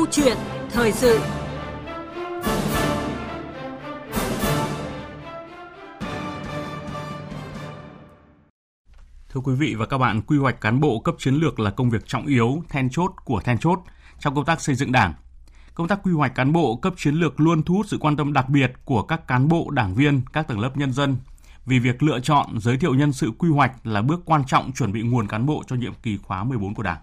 Câu chuyện thời sự. Thưa quý vị và các bạn, quy hoạch cán bộ cấp chiến lược là công việc trọng yếu, then chốt của then chốt trong công tác xây dựng Đảng. Công tác quy hoạch cán bộ cấp chiến lược luôn thu hút sự quan tâm đặc biệt của các cán bộ, đảng viên, các tầng lớp nhân dân. Vì việc lựa chọn, giới thiệu nhân sự quy hoạch là bước quan trọng chuẩn bị nguồn cán bộ cho nhiệm kỳ khóa 14 của Đảng.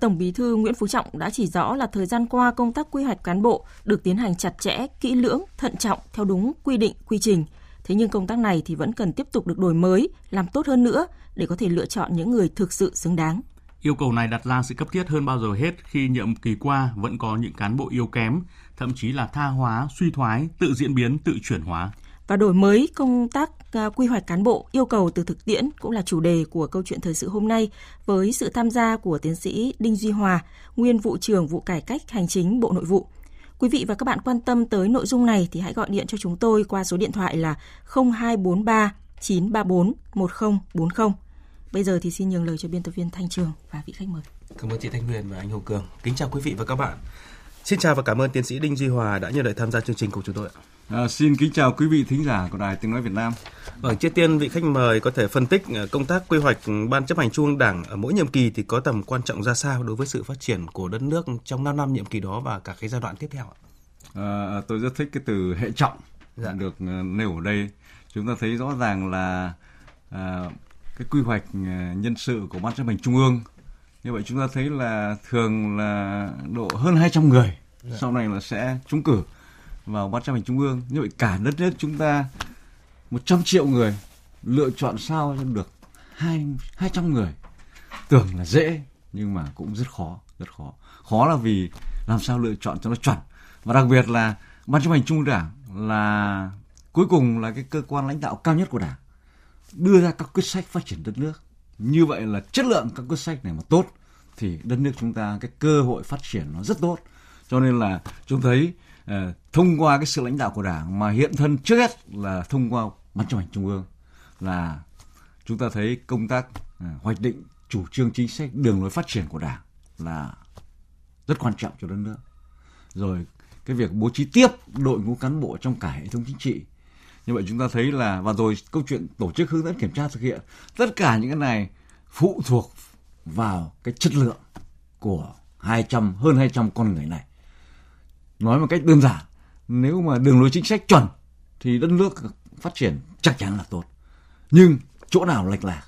Tổng Bí thư Nguyễn Phú Trọng đã chỉ rõ là thời gian qua công tác quy hoạch cán bộ được tiến hành chặt chẽ, kỹ lưỡng, thận trọng theo đúng quy định, quy trình. Thế nhưng công tác này thì vẫn cần tiếp tục được đổi mới, làm tốt hơn nữa để có thể lựa chọn những người thực sự xứng đáng. Yêu cầu này đặt ra sự cấp thiết hơn bao giờ hết khi nhiệm kỳ qua vẫn có những cán bộ yếu kém, thậm chí là tha hóa, suy thoái, tự diễn biến, tự chuyển hóa. Và đổi mới công tác quy hoạch cán bộ, yêu cầu từ thực tiễn cũng là chủ đề của câu chuyện thời sự hôm nay với sự tham gia của tiến sĩ Đinh Duy Hòa, nguyên vụ trưởng Vụ Cải cách hành chính Bộ Nội vụ. Quý vị và các bạn quan tâm tới nội dung này thì hãy gọi điện cho chúng tôi qua số điện thoại là 0243 934 1040. Bây giờ thì xin nhường lời cho biên tập viên Thanh Trường và vị khách mời. Cảm ơn chị Thanh Huyền và anh Hồ Cường. Kính chào quý vị và các bạn. Xin chào và cảm ơn tiến sĩ Đinh Duy Hòa đã nhận lời tham gia chương trình cùng chúng tôi. Xin kính chào quý vị thính giả của Đài Tiếng Nói Việt Nam. Trước tiên, vị khách mời có thể phân tích công tác quy hoạch Ban Chấp hành Trung ương Đảng ở mỗi nhiệm kỳ thì có tầm quan trọng ra sao đối với sự phát triển của đất nước trong 5 năm nhiệm kỳ đó và cả cái giai đoạn tiếp theo ạ? Tôi rất thích cái từ hệ trọng được nêu ở đây. Chúng ta thấy rõ ràng là cái quy hoạch nhân sự của Ban Chấp hành Trung ương. Như vậy chúng ta thấy là thường là độ hơn 200 người sau này là sẽ trúng cử vào Ban Chấp hành Trung ương. Như vậy cả đất nước chúng ta 100 triệu người lựa chọn sao cho được 200 người. Tưởng là dễ nhưng mà cũng rất khó. Khó là vì làm sao lựa chọn cho nó chuẩn. Và đặc biệt là Ban Chấp hành Trung ương Đảng là cuối cùng là cái cơ quan lãnh đạo cao nhất của Đảng đưa ra các quyết sách phát triển đất nước. Như vậy là chất lượng các quyết sách này mà tốt thì đất nước chúng ta cái cơ hội phát triển nó rất tốt. Cho nên là chúng thấy thông qua cái sự lãnh đạo của Đảng mà hiện thân trước hết là thông qua Ban Chấp hành Trung ương là chúng ta thấy công tác hoạch định chủ trương chính sách đường lối phát triển của Đảng là rất quan trọng cho đất nước. Rồi cái việc bố trí tiếp đội ngũ cán bộ trong cả hệ thống chính trị. Như vậy chúng ta thấy là và rồi câu chuyện tổ chức hướng dẫn kiểm tra thực hiện, tất cả những cái này phụ thuộc vào cái chất lượng của hơn 200 con người này. Nói một cách đơn giản, nếu mà đường lối chính sách chuẩn thì đất nước phát triển chắc chắn là tốt. Nhưng chỗ nào lệch lạc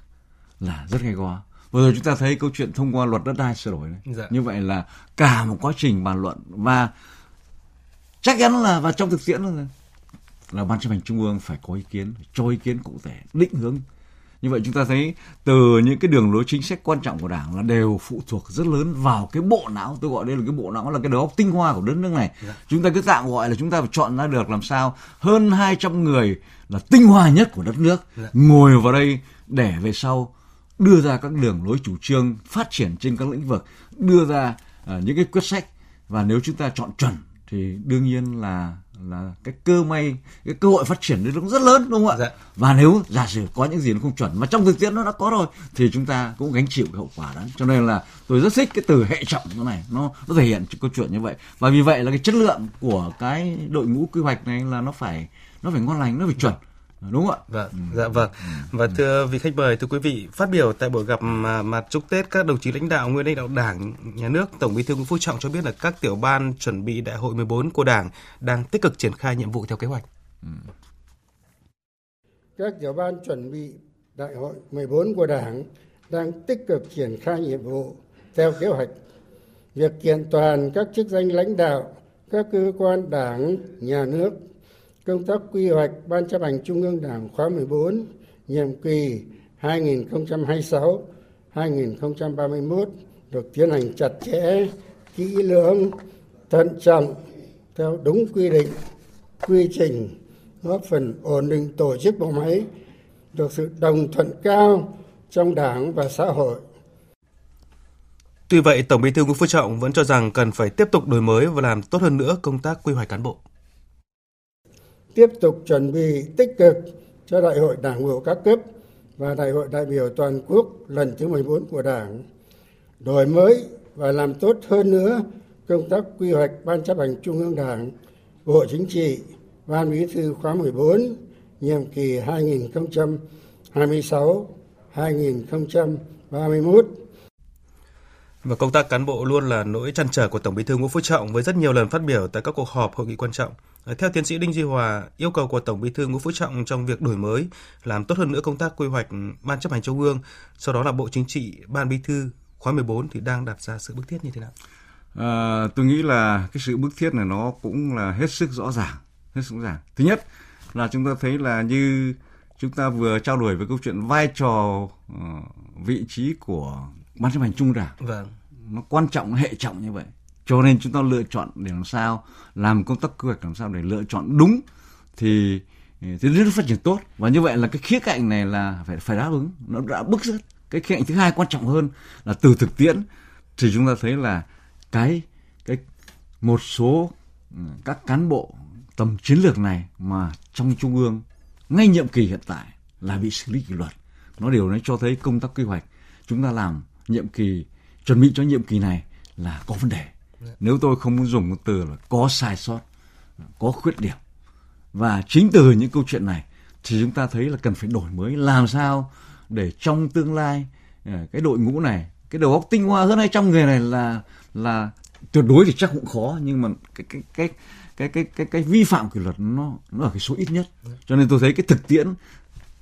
là rất gây go. Vừa rồi chúng ta thấy câu chuyện thông qua luật đất đai sửa đổi này. Dạ. Như vậy là cả một quá trình bàn luận và chắc chắn là và trong thực tiễn là Ban Chấp hành Trung ương phải có ý kiến, cho ý kiến cụ thể, định hướng. Như vậy chúng ta thấy từ những cái đường lối chính sách quan trọng của Đảng là đều phụ thuộc rất lớn vào cái bộ não. Tôi gọi đây là cái bộ não, là cái đầu óc tinh hoa của đất nước này. Chúng ta cứ tạm gọi là chúng ta phải chọn ra được làm sao hơn 200 người là tinh hoa nhất của đất nước ngồi vào đây để về sau đưa ra các đường lối chủ trương phát triển trên các lĩnh vực, đưa ra những cái quyết sách. Và nếu chúng ta chọn chuẩn thì đương nhiên là cái cơ hội phát triển nó rất lớn, đúng không ạ? Dạ. Và nếu giả sử có những gì nó không chuẩn mà trong thực tiễn nó đã có rồi thì chúng ta cũng gánh chịu cái hậu quả đó. Cho nên là tôi rất thích cái từ hệ trọng như này, nó thể hiện câu chuyện như vậy. Và vì vậy là cái chất lượng của cái đội ngũ quy hoạch này là nó phải ngon lành, nó phải chuẩn. Đúng ạ. Vâng. Và thưa vị khách mời, thưa quý vị, phát biểu tại buổi gặp mặt chúc Tết các đồng chí lãnh đạo, nguyên lãnh đạo Đảng, Nhà nước, Tổng Bí thư Nguyễn Phú Trọng cho biết là các tiểu ban chuẩn bị Đại hội 14 của Đảng đang tích cực triển khai nhiệm vụ theo kế hoạch. Các tiểu ban chuẩn bị Đại hội 14 của Đảng đang tích cực triển khai nhiệm vụ theo kế hoạch. Việc kiện toàn các chức danh lãnh đạo các cơ quan Đảng, Nhà nước, công tác quy hoạch Ban Chấp hành Trung ương Đảng khóa 14, nhiệm kỳ 2026-2031 được tiến hành chặt chẽ, kỹ lưỡng, thận trọng, theo đúng quy định, quy trình, góp phần ổn định tổ chức bộ máy, được sự đồng thuận cao trong Đảng và xã hội. Tuy vậy, Tổng Bí thư Nguyễn Phú Trọng vẫn cho rằng cần phải tiếp tục đổi mới và làm tốt hơn nữa công tác quy hoạch cán bộ. Tiếp tục chuẩn bị tích cực cho Đại hội Đảng bộ các cấp và Đại hội đại biểu toàn quốc lần thứ 14 của Đảng. Đổi mới và làm tốt hơn nữa công tác quy hoạch Ban Chấp hành Trung ương Đảng, Bộ Chính trị, Ban Bí thư khóa 14, nhiệm kỳ 2026-2031. Và công tác cán bộ luôn là nỗi trăn trở của Tổng Bí thư Nguyễn Phú Trọng với rất nhiều lần phát biểu tại các cuộc họp, hội nghị quan trọng. Theo tiến sĩ Đinh Duy Hòa, yêu cầu của Tổng Bí thư Nguyễn Phú Trọng trong việc đổi mới, làm tốt hơn nữa công tác quy hoạch Ban Chấp hành Trung ương, sau đó là Bộ Chính trị, Ban Bí thư khóa 14 thì đang đặt ra sự bức thiết như thế nào? Tôi nghĩ là cái sự bức thiết này nó cũng là hết sức rõ ràng. Thứ nhất là chúng ta thấy là như chúng ta vừa trao đổi về câu chuyện vai trò vị trí của Ban Chấp hành Trung ương Đảng. Vâng. Nó quan trọng, hệ trọng như vậy. Cho nên chúng ta lựa chọn để làm sao, làm công tác quy hoạch làm sao để lựa chọn đúng thì nó phát triển tốt. Và như vậy là cái khía cạnh này là phải đáp ứng, nó đã bức rất. Cái khía cạnh thứ hai quan trọng hơn là từ thực tiễn thì chúng ta thấy là cái một số các cán bộ tầm chiến lược này mà trong Trung ương ngay nhiệm kỳ hiện tại là bị xử lý kỷ luật. Nó điều nó cho thấy công tác quy hoạch chúng ta làm nhiệm kỳ, chuẩn bị cho nhiệm kỳ này là có vấn đề. Nếu tôi không muốn dùng một từ là có sai sót, có khuyết điểm. Và chính từ những câu chuyện này thì chúng ta thấy là cần phải đổi mới làm sao để trong tương lai cái đội ngũ này, cái đầu óc tinh hoa hơn hay trong người này là tuyệt đối thì chắc cũng khó, nhưng mà cái vi phạm kỷ luật nó ở cái số ít nhất. Cho nên tôi thấy cái thực tiễn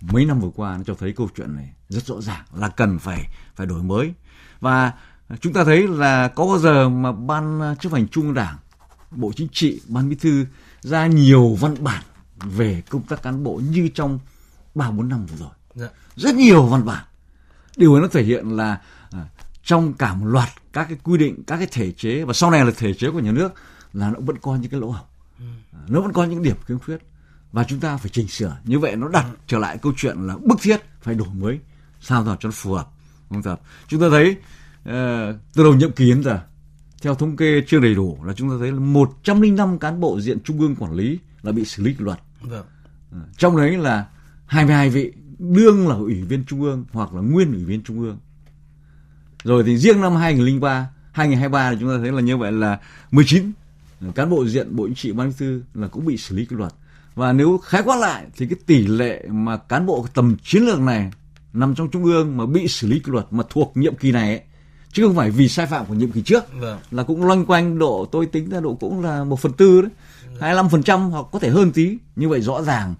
mấy năm vừa qua nó cho thấy câu chuyện này rất rõ ràng là cần phải đổi mới. Và chúng ta thấy là có bao giờ mà Ban Chấp hành Trung ương Đảng, Bộ Chính trị, Ban Bí thư ra nhiều văn bản về công tác cán bộ như trong 3-4 năm vừa rồi. Dạ. Rất nhiều văn bản. Điều ấy nó thể hiện là trong cả một loạt các cái quy định, các cái thể chế, và sau này là thể chế của nhà nước, là nó vẫn có những cái lỗ hổng, nó vẫn có những điểm khiếm khuyết và chúng ta phải chỉnh sửa. Như vậy nó đặt trở lại câu chuyện là bức thiết phải đổi mới sao cho nó phù hợp. Chúng ta thấy từ đầu nhiệm kỳ đến giờ, theo thống kê chưa đầy đủ, là chúng ta thấy là 105 cán bộ diện Trung ương quản lý là bị xử lý kỷ luật. Vâng. Trong đấy là 22 vị đương là ủy viên Trung ương hoặc là nguyên ủy viên Trung ương. Rồi thì riêng năm 2003, 2023 thì chúng ta thấy là như vậy là 19 cán bộ diện Bộ Chính trị, Ban Bí thư là cũng bị xử lý kỷ luật. Và nếu khái quát lại thì cái tỷ lệ mà cán bộ tầm chiến lược này nằm trong Trung ương mà bị xử lý kỷ luật mà thuộc nhiệm kỳ này ấy, chứ không phải vì sai phạm của nhiệm kỳ trước, vâng, là cũng loanh quanh độ, tôi tính ra độ cũng là 1/4 đấy, 25% hoặc có thể hơn tí. Như vậy rõ ràng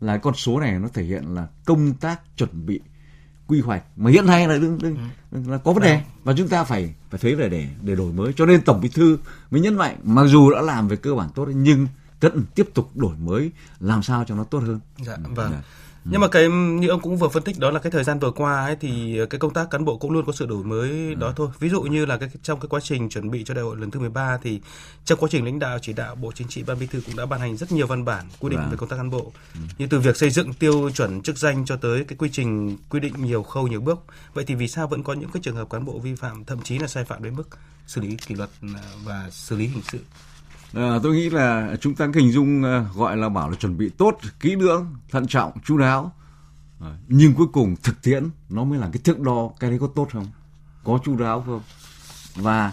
là con số này nó thể hiện là công tác chuẩn bị quy hoạch mà hiện nay là có vấn đề và chúng ta phải thấy là để đổi mới. Cho nên Tổng Bí thư mới nhấn mạnh mặc dù đã làm về cơ bản tốt nhưng cần tiếp tục đổi mới làm sao cho nó tốt hơn. Dạ, vâng. Nhưng mà cái như ông cũng vừa phân tích đó là cái thời gian vừa qua ấy, thì cái công tác cán bộ cũng luôn có sự đổi mới đó thôi. Ví dụ như là trong cái quá trình chuẩn bị cho đại hội lần thứ 13 thì trong quá trình lãnh đạo chỉ đạo Bộ Chính trị, Ban Bí thư cũng đã ban hành rất nhiều văn bản quy định về công tác cán bộ. Như từ việc xây dựng tiêu chuẩn chức danh cho tới cái quy trình quy định nhiều khâu nhiều bước. Vậy thì vì sao vẫn có những cái trường hợp cán bộ vi phạm, thậm chí là sai phạm đến mức xử lý kỷ luật và xử lý hình sự? Tôi nghĩ là chúng ta hình dung gọi là bảo là chuẩn bị tốt, kỹ lưỡng, thận trọng, chú đáo, nhưng cuối cùng thực tiễn nó mới là cái thước đo, cái đấy có tốt không, có chú đáo không, và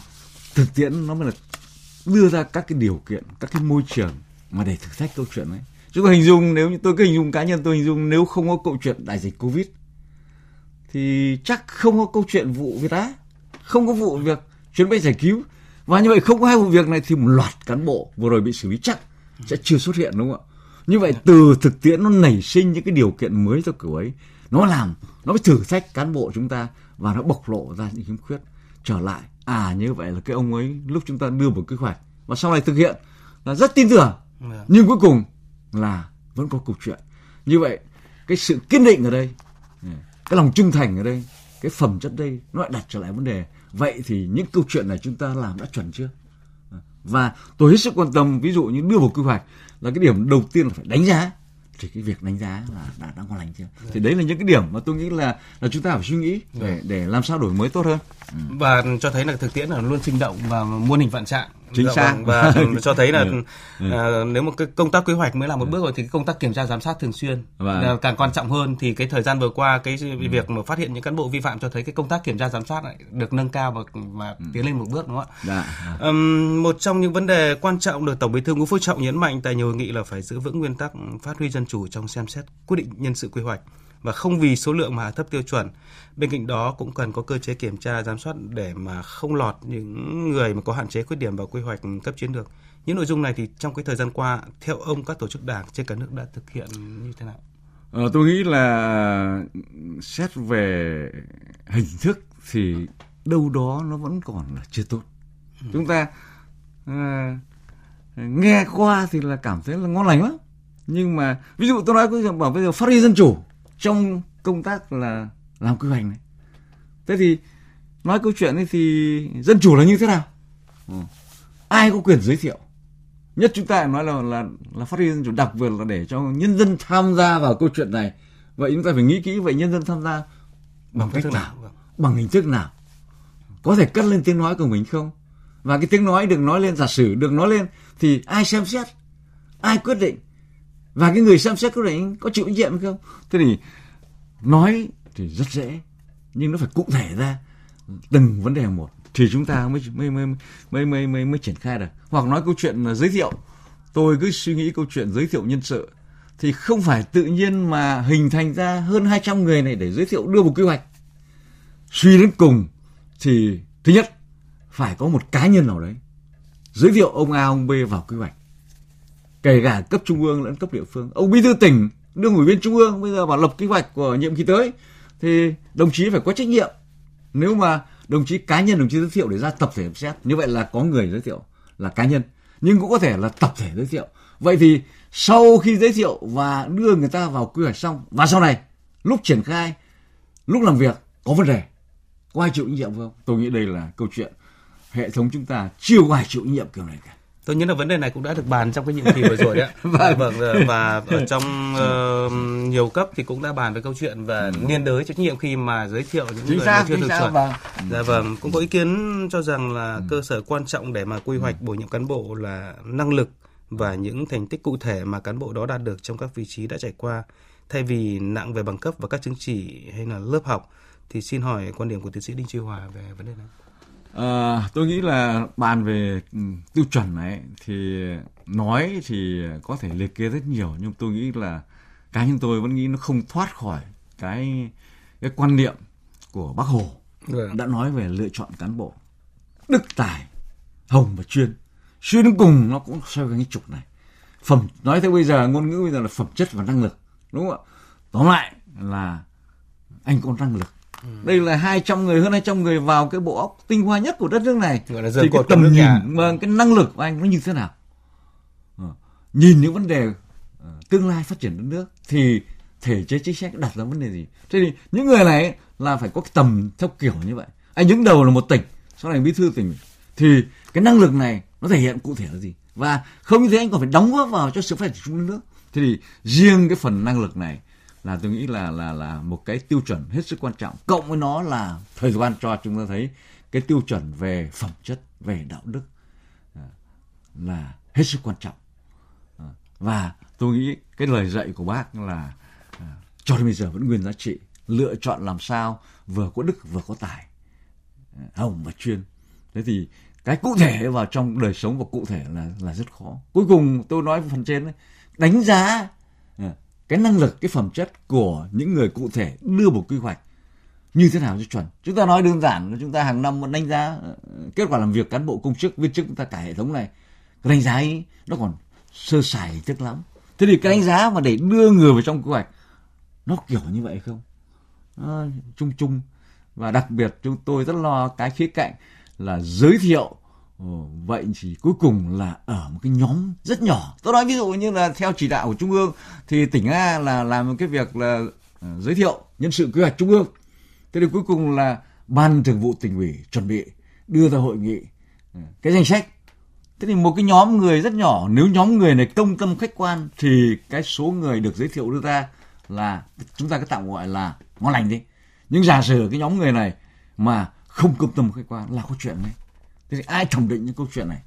thực tiễn nó mới là đưa ra các cái điều kiện, các cái môi trường mà để thử thách câu chuyện ấy. Chúng ta hình dung, nếu như tôi cứ hình dung, cá nhân tôi hình dung nếu không có câu chuyện đại dịch Covid thì chắc không có câu chuyện vụ Việt Á, không có vụ việc chuyến bay giải cứu. Và như vậy không có hai vụ việc này thì một loạt cán bộ vừa rồi bị xử lý chắc sẽ chưa xuất hiện, đúng không ạ? Như vậy từ thực tiễn nó nảy sinh những cái điều kiện mới theo kiểu ấy, nó mới thử thách cán bộ chúng ta và nó bộc lộ ra những khiếm khuyết trở lại. Như vậy là cái ông ấy lúc chúng ta đưa một kế hoạch và sau này thực hiện là rất tin tưởng, nhưng cuối cùng là vẫn có cục chuyện. Như vậy cái sự kiên định ở đây, cái lòng trung thành ở đây, cái phẩm chất đây nó lại đặt trở lại vấn đề. Vậy thì những câu chuyện này chúng ta làm đã chuẩn chưa? Và tôi hết sức quan tâm, ví dụ như đưa vào quy hoạch là cái điểm đầu tiên là phải đánh giá. Thì cái việc đánh giá là đã ngon lành chưa? Thì đấy là những cái điểm mà tôi nghĩ là chúng ta phải suy nghĩ để làm sao đổi mới tốt hơn. Và cho thấy là thực tiễn là luôn sinh động và muôn hình vạn trạng. Chính xác. Và cho thấy là nếu mà cái công tác quy hoạch mới là một bước rồi thì công tác kiểm tra giám sát thường xuyên là càng quan trọng hơn. Thì cái thời gian vừa qua cái việc mà phát hiện những cán bộ vi phạm cho thấy cái công tác kiểm tra giám sát được nâng cao và tiến lên một bước, đúng không ạ? Một trong những vấn đề quan trọng được Tổng Bí thư Nguyễn Phú Trọng nhấn mạnh tại nhiều hội nghị là phải giữ vững nguyên tắc phát huy dân chủ trong xem xét quyết định nhân sự quy hoạch và không vì số lượng mà hạ thấp tiêu chuẩn. Bên cạnh đó cũng cần có cơ chế kiểm tra giám sát để mà không lọt những người mà có hạn chế, khuyết điểm vào quy hoạch cấp chiến lược. Những nội dung này thì trong cái thời gian qua, theo ông các tổ chức đảng trên cả nước đã thực hiện như thế nào? Tôi nghĩ là xét về hình thức thì đâu đó nó vẫn còn là chưa tốt. Chúng ta nghe qua thì là cảm thấy là ngon lành lắm. Nhưng mà ví dụ tôi nói bảo bây giờ phát huy dân chủ trong công tác là làm quy hoạch này. Thế thì nói câu chuyện ấy thì dân chủ là như thế nào? Ai có quyền giới thiệu? Nhất chúng ta nói là phát huy dân chủ, đặc biệt là để cho nhân dân tham gia vào câu chuyện này. Vậy chúng ta phải nghĩ kỹ, vậy nhân dân tham gia bằng cách nào? Bằng hình thức nào? Có thể cất lên tiếng nói của mình không? Và cái tiếng nói được nói lên, giả sử được nói lên thì ai xem xét? Ai quyết định? Và cái người xem xét cái đấy có chịu trách nhiệm không? Thế thì nói thì rất dễ, nhưng nó phải cụ thể ra từng vấn đề một thì chúng ta mới triển khai được. Hoặc nói câu chuyện là giới thiệu, tôi cứ suy nghĩ câu chuyện giới thiệu nhân sự thì không phải tự nhiên mà hình thành ra hơn 200 người này để giới thiệu đưa một quy hoạch. Suy đến cùng thì thứ nhất phải có một cá nhân nào đấy giới thiệu ông A ông B vào quy hoạch, kể cả cấp trung ương lẫn cấp địa phương. Ông bí thư tỉnh đương ủy viên trung ương bây giờ bảo lập kế hoạch của nhiệm kỳ tới thì đồng chí phải có trách nhiệm. Nếu mà đồng chí cá nhân đồng chí giới thiệu để ra tập thể xem xét, như vậy là có người giới thiệu là cá nhân, nhưng cũng có thể là tập thể giới thiệu. Vậy thì sau khi giới thiệu và đưa người ta vào quy hoạch xong, và sau này lúc triển khai, lúc làm việc có vấn đề, có ai chịu trách nhiệm không? Tôi nghĩ đây là câu chuyện hệ thống chúng ta chưa có ai chịu trách nhiệm kiểu này cả. Tôi nhớ là vấn đề này cũng đã được bàn trong cái nhiệm kỳ vừa rồi đấy. Và ở trong nhiều cấp thì cũng đã bàn về câu chuyện về liên đới trách nhiệm khi mà giới thiệu những người mà chưa được chuẩn. Cũng có ý kiến cho rằng là cơ sở quan trọng để mà quy hoạch bổ nhiệm cán bộ là năng lực và những thành tích cụ thể mà cán bộ đó đạt được trong các vị trí đã trải qua, thay vì nặng về bằng cấp và các chứng chỉ hay là lớp học. Thì xin hỏi quan điểm của tiến sĩ Đinh Duy Hòa về vấn đề này. Tôi nghĩ là bàn về tiêu chuẩn này thì nói thì có thể liệt kê rất nhiều, nhưng tôi nghĩ là cá nhân tôi vẫn nghĩ nó không thoát khỏi cái quan niệm của Bác Hồ đã nói về lựa chọn cán bộ đức tài, hồng và chuyên. Suy đến cùng nó cũng xoay quanh cái trục này. Nói theo bây giờ, ngôn ngữ bây giờ là phẩm chất và năng lực, đúng không ạ? Tóm lại là anh có năng lực. Đây là 200 người, hơn 200 người vào cái bộ óc tinh hoa nhất của đất nước này. Thì cái tầm nhìn, cái năng lực của anh nó như thế nào? Nhìn những vấn đề tương lai phát triển đất nước thì thể chế chính sách đặt ra vấn đề gì? Thế thì những người này là phải có cái tầm theo kiểu như vậy. Anh đứng đầu là một tỉnh, sau này bí thư tỉnh, thì cái năng lực này nó thể hiện cụ thể là gì? Và không như thế anh còn phải đóng góp vào cho sự phát triển của đất nước. Thế thì riêng cái phần năng lực này là tôi nghĩ là một cái tiêu chuẩn hết sức quan trọng, cộng với nó là thời gian cho chúng ta thấy cái tiêu chuẩn về phẩm chất, về đạo đức là hết sức quan trọng. Và tôi nghĩ cái lời dạy của Bác là cho đến bây giờ vẫn nguyên giá trị, lựa chọn làm sao vừa có đức vừa có tài, hồng và chuyên. Thế thì cái cụ thể vào trong đời sống và cụ thể là rất khó. Cuối cùng tôi nói phần trên đấy, đánh giá cái năng lực, cái phẩm chất của những người cụ thể đưa một quy hoạch như thế nào cho chuẩn. Chúng ta nói đơn giản là chúng ta hàng năm vẫn đánh giá kết quả làm việc cán bộ công chức, viên chức chúng ta cả hệ thống này. Cái đánh giá ấy nó còn sơ sài tức lắm. Thế thì cái đánh giá mà để đưa người vào trong quy hoạch nó kiểu như vậy không? Chung chung. Và đặc biệt chúng tôi rất lo cái khía cạnh là giới thiệu. Vậy thì cuối cùng là ở một cái nhóm rất nhỏ. Tôi nói ví dụ như là theo chỉ đạo của Trung ương thì tỉnh A là làm một cái việc là giới thiệu nhân sự quy hoạch Trung ương. Thế thì cuối cùng là Ban Thường vụ Tỉnh ủy chuẩn bị đưa ra hội nghị cái danh sách. Thế thì một cái nhóm người rất nhỏ, nếu nhóm người này công tâm khách quan thì cái số người được giới thiệu đưa ra là chúng ta cứ tạm gọi là ngon lành đi. Nhưng giả sử cái nhóm người này mà không công tâm khách quan là có chuyện đấy. Thế thì ai thẩm định những câu chuyện này?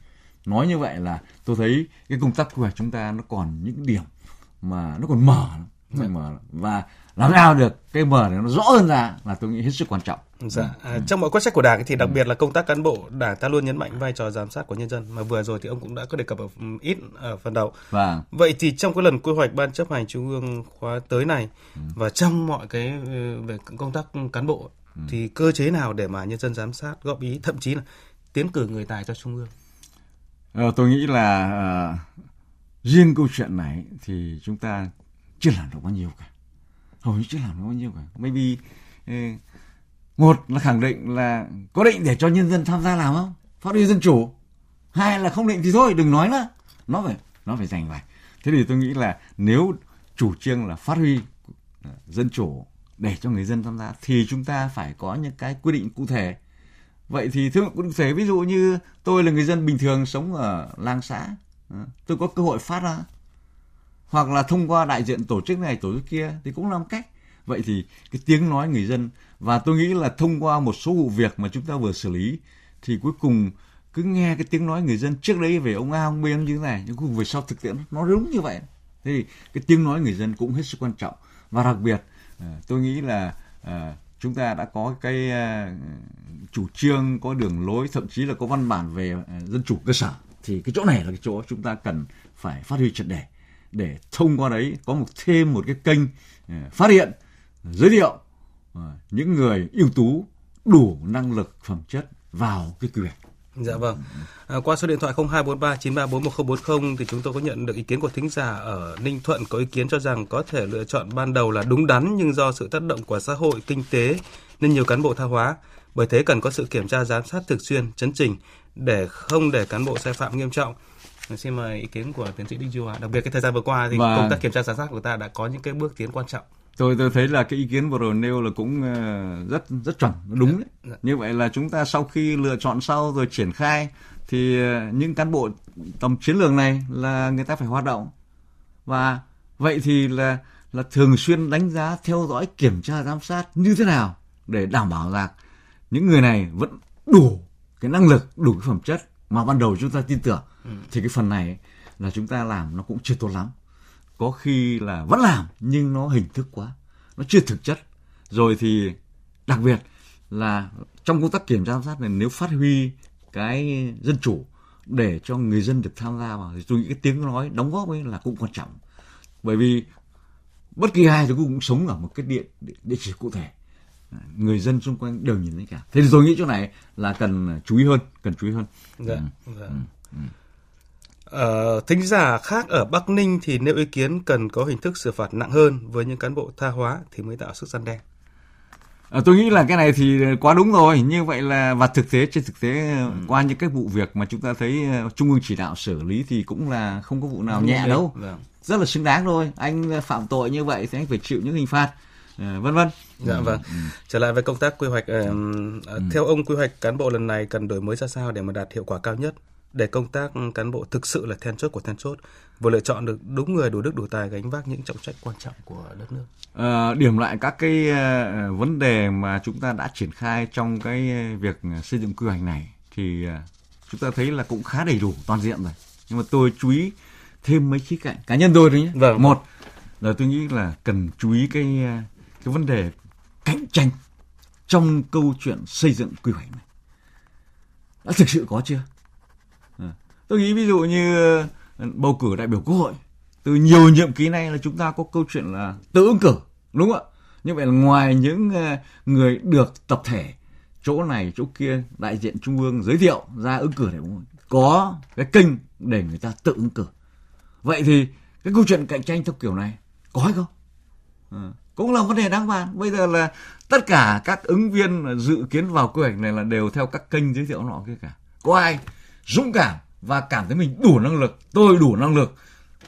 Nói như vậy là tôi thấy cái công tác quy hoạch chúng ta nó còn những điểm mà nó còn mở lắm. Và làm sao được cái mở này nó rõ hơn ra là tôi nghĩ hết sức quan trọng. Trong mọi quyết sách của Đảng thì đặc biệt là công tác cán bộ, Đảng ta luôn nhấn mạnh vai trò giám sát của nhân dân, mà vừa rồi thì ông cũng đã có đề cập ở ít ở phần đầu. Vậy thì trong cái lần quy hoạch Ban Chấp hành Trung ương khóa tới này và trong mọi cái về công tác cán bộ thì cơ chế nào để mà nhân dân giám sát, góp ý, thậm chí là tiến cử người tài cho Trung ương? Tôi nghĩ là riêng câu chuyện này thì chúng ta chưa làm được bao nhiêu cả. Maybe một là khẳng định là có định để cho nhân dân tham gia làm không? Phát huy dân chủ. Hai là không định thì thôi, đừng nói nữa. Nó phải rành rành. Thế thì tôi nghĩ là nếu chủ trương là phát huy dân chủ để cho người dân tham gia thì chúng ta phải có những cái quy định cụ thể. Vậy thì thưa cụ thể, ví dụ như tôi là người dân bình thường sống ở làng xã, tôi có cơ hội phát ra, hoặc là thông qua đại diện tổ chức này tổ chức kia thì cũng là một cách. Vậy thì cái tiếng nói người dân, và tôi nghĩ là thông qua một số vụ việc mà chúng ta vừa xử lý thì cuối cùng cứ nghe cái tiếng nói người dân trước đấy về ông A ông B ông như thế này, nhưng cuối cùng về sau thực tiễn nó đúng như vậy. Thế thì cái tiếng nói người dân cũng hết sức quan trọng, và đặc biệt tôi nghĩ là chúng ta đã có cái chủ trương, có đường lối, thậm chí là có văn bản về dân chủ cơ sở, thì cái chỗ này là cái chỗ chúng ta cần phải phát huy triệt để thông qua đấy có thêm một cái kênh phát hiện, giới thiệu những người ưu tú, đủ năng lực, phẩm chất vào cái quyền. Qua số điện thoại 0243 9341 040 thì chúng tôi có nhận được ý kiến của thính giả ở Ninh Thuận có ý kiến cho rằng có thể lựa chọn ban đầu là đúng đắn, nhưng do sự tác động của xã hội, kinh tế nên nhiều cán bộ tha hóa. Bởi thế cần có sự kiểm tra giám sát thường xuyên, chấn chỉnh để không để cán bộ sai phạm nghiêm trọng. Xin mời ý kiến của tiến sĩ Đinh Duy Hòa. Đặc biệt cái thời gian vừa qua thì công tác kiểm tra giám sát của ta đã có những cái bước tiến quan trọng. Tôi thấy là cái ý kiến vừa rồi nêu là cũng rất chuẩn, đúng đấy. Như vậy là chúng ta sau khi lựa chọn sau rồi triển khai thì những cán bộ tầm chiến lược này là người ta phải hoạt động. Và vậy thì là thường xuyên đánh giá, theo dõi, kiểm tra giám sát như thế nào để đảm bảo rằng những người này vẫn đủ cái năng lực, đủ cái phẩm chất mà ban đầu chúng ta tin tưởng. Thì cái phần này là chúng ta làm nó cũng chưa tốt lắm. Có khi là vẫn làm nhưng nó hình thức quá, nó chưa thực chất. Rồi thì đặc biệt là trong công tác kiểm tra giám sát này, nếu phát huy cái dân chủ để cho người dân được tham gia vào thì tôi nghĩ cái tiếng nói đóng góp ấy là cũng quan trọng. Bởi vì bất kỳ ai thì cũng sống ở một cái địa chỉ cụ thể, người dân xung quanh đều nhìn thấy cả. Thế thì tôi nghĩ chỗ này là cần chú ý hơn. Thính giả khác ở Bắc Ninh thì nêu ý kiến cần có hình thức xử phạt nặng hơn với những cán bộ tha hóa thì mới tạo sức răn đe. Tôi nghĩ là cái này thì quá đúng rồi. Như vậy là và trên thực tế qua những cái vụ việc mà chúng ta thấy Trung ương chỉ đạo xử lý thì cũng là không có vụ nào nhẹ đâu. Rất là xứng đáng thôi. Anh phạm tội như vậy thì anh phải chịu những hình phạt, vân vân. Trở lại với công tác quy hoạch, theo ông quy hoạch cán bộ lần này cần đổi mới ra sao để mà đạt hiệu quả cao nhất, để công tác cán bộ thực sự là then chốt của then chốt, vừa lựa chọn được đúng người, đủ đức, đủ tài gánh vác những trọng trách quan trọng của đất nước. Điểm lại các cái vấn đề mà chúng ta đã triển khai trong cái việc xây dựng quy hoạch này thì chúng ta thấy là cũng khá đầy đủ, toàn diện rồi. Nhưng mà tôi chú ý thêm mấy khía cạnh cá nhân tôi thôi nhé. Một là tôi nghĩ là cần chú ý cái vấn đề cạnh tranh trong câu chuyện xây dựng quy hoạch này đã thực sự có chưa? Tôi nghĩ ví dụ như bầu cử đại biểu Quốc hội, từ nhiều nhiệm kỳ nay là chúng ta có câu chuyện là tự ứng cử, đúng không ạ? Như vậy là ngoài những người được tập thể chỗ này chỗ kia đại diện Trung ương giới thiệu ra ứng cử, này có cái kênh để người ta tự ứng cử. Vậy thì cái câu chuyện cạnh tranh theo kiểu này có hay không? Cũng là vấn đề đáng bàn. Bây giờ là tất cả các ứng viên dự kiến vào quy hoạch này là đều theo các kênh giới thiệu nọ kia cả. Có ai dũng cảm và cảm thấy mình đủ năng lực, tôi đủ năng lực,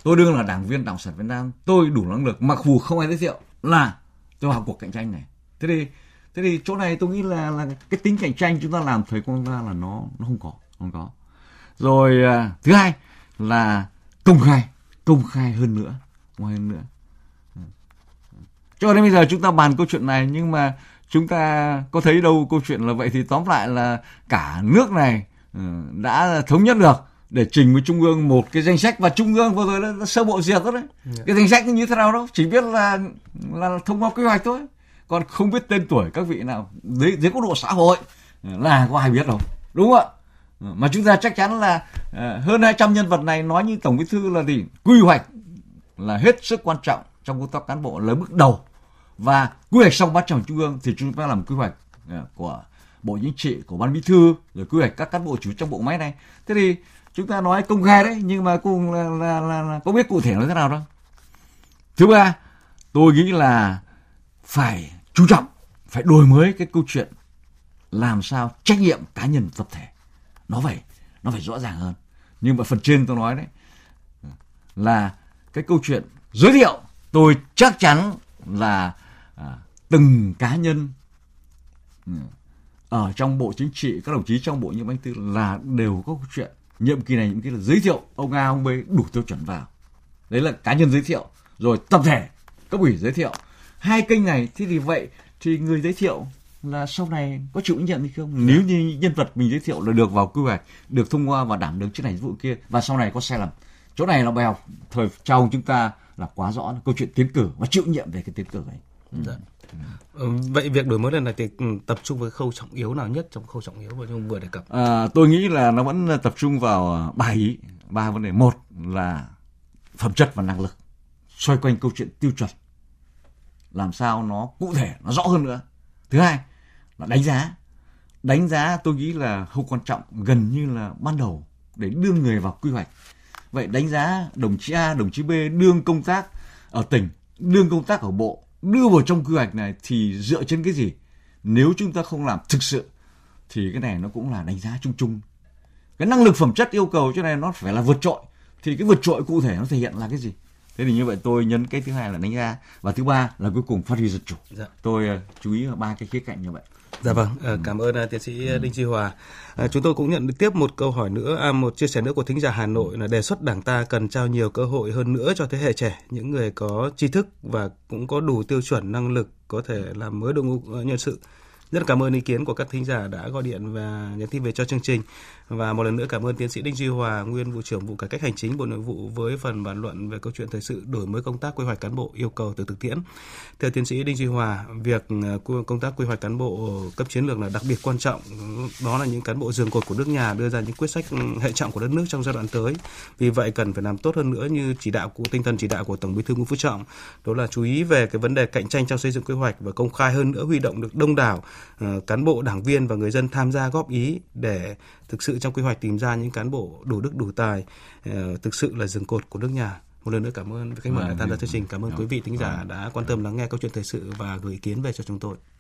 tôi đương là đảng viên Đảng Cộng sản Việt Nam, tôi đủ năng lực, mặc dù không ai giới thiệu, là tôi vào cuộc cạnh tranh này. Thế thì chỗ này tôi nghĩ là cái tính cạnh tranh chúng ta làm thời gian qua là nó không có. Rồi thứ hai là công khai hơn nữa. Cho đến bây giờ chúng ta bàn câu chuyện này nhưng mà chúng ta có thấy đâu câu chuyện là vậy. Thì tóm lại là cả nước này đã thống nhất được để trình với Trung ương một cái danh sách, và Trung ương vừa rồi nó sơ bộ duyệt rồi đấy. Cái danh sách như thế nào đó, chỉ biết là thông qua quy hoạch thôi, còn không biết tên tuổi các vị nào dưới góc độ xã hội là có ai biết đâu, đúng không ạ? Mà chúng ta chắc chắn là hơn 200 nhân vật này, nói như Tổng Bí thư là gì, quy hoạch là hết sức quan trọng trong công tác cán bộ, là bước đầu, và quy hoạch xong ban chấp hành Trung ương thì chúng ta làm quy hoạch của Bộ Chính trị, của Ban Bí thư, rồi quy hoạch các cán bộ chủ trong bộ máy này. Thế thì chúng ta nói công khai đấy, nhưng mà cùng là có biết cụ thể nó thế nào đâu. Thứ ba, tôi nghĩ là phải chú trọng, phải đổi mới cái câu chuyện làm sao trách nhiệm cá nhân tập thể. Nó phải rõ ràng hơn. Nhưng mà phần trên tôi nói đấy là cái câu chuyện giới thiệu, tôi chắc chắn là từng cá nhân ở trong Bộ Chính trị, các đồng chí trong Bộ Nhiệm Anh Tư là đều có câu chuyện nhiệm kỳ này, nhiệm kỳ là giới thiệu ông A, ông B đủ tiêu chuẩn vào. Đấy là cá nhân giới thiệu, rồi tập thể, cấp ủy giới thiệu. Hai kênh này thì vì vậy thì người giới thiệu là sau này có chịu trách nhiệm hay không? Nếu như nhân vật mình giới thiệu là được vào quy hoạch, được thông qua và đảm được chức này vụ kia, và sau này có sai lầm. Chỗ này là bài học thời trong chúng ta là quá rõ, là câu chuyện tiến cử và chịu trách nhiệm về cái tiến cử ấy. Dạ. Vậy việc đổi mới lần này thì tập trung với khâu trọng yếu nào nhất trong khâu trọng yếu mà chúng vừa đề cập? Tôi nghĩ là nó vẫn tập trung vào ba vấn đề. Một là phẩm chất và năng lực, xoay quanh câu chuyện tiêu chuẩn, làm sao nó cụ thể, nó rõ hơn nữa. Thứ hai là đánh giá, tôi nghĩ là không quan trọng, gần như là ban đầu để đưa người vào quy hoạch. Vậy đánh giá đồng chí A, đồng chí B đương công tác ở tỉnh, đương công tác ở bộ, đưa vào trong quy hoạch này thì dựa trên cái gì? Nếu chúng ta không làm thực sự thì cái này nó cũng là đánh giá chung chung. Cái năng lực phẩm chất yêu cầu chỗ này nó phải là vượt trội, thì cái vượt trội cụ thể nó thể hiện là cái gì? Thế thì như vậy tôi nhấn cái thứ hai là đánh giá, và thứ ba là cuối cùng phát huy dân chủ. Dạ. Tôi chú ý vào ba cái khía cạnh như vậy. Dạ vâng, cảm ơn tiến sĩ Đinh Duy Hòa. Chúng tôi cũng nhận tiếp một câu hỏi nữa, một chia sẻ nữa của thính giả Hà Nội là đề xuất Đảng ta cần trao nhiều cơ hội hơn nữa cho thế hệ trẻ, những người có tri thức và cũng có đủ tiêu chuẩn năng lực có thể làm mới đội ngũ nhân sự. Rất là cảm ơn ý kiến của các thính giả đã gọi điện và nhắn tin về cho chương trình. Và một lần nữa cảm ơn tiến sĩ Đinh Duy Hòa, nguyên Vụ trưởng Vụ Cải cách hành chính Bộ Nội vụ với phần bàn luận về câu chuyện thời sự đổi mới công tác quy hoạch cán bộ, yêu cầu từ thực tiễn. Theo tiến sĩ Đinh Duy Hòa, việc công tác quy hoạch cán bộ cấp chiến lược là đặc biệt quan trọng. Đó là những cán bộ giường cột của nước nhà đưa ra những quyết sách hệ trọng của đất nước trong giai đoạn tới. Vì vậy cần phải làm tốt hơn nữa như chỉ đạo của tinh thần chỉ đạo của Tổng Bí thư Nguyễn Phú Trọng. Đó là chú ý về cái vấn đề cạnh tranh trong xây dựng quy hoạch và công khai hơn nữa, huy động được đông đảo cán bộ, đảng viên và người dân tham gia góp ý để thực sự trong quy hoạch tìm ra những cán bộ đủ đức đủ tài, thực sự là giường cột của nước nhà. Một lần nữa cảm ơn các khách mời đã tham gia chương trình, cảm ơn quý vị thính giả đã quan tâm lắng nghe câu chuyện thời sự và gửi ý kiến về cho chúng tôi.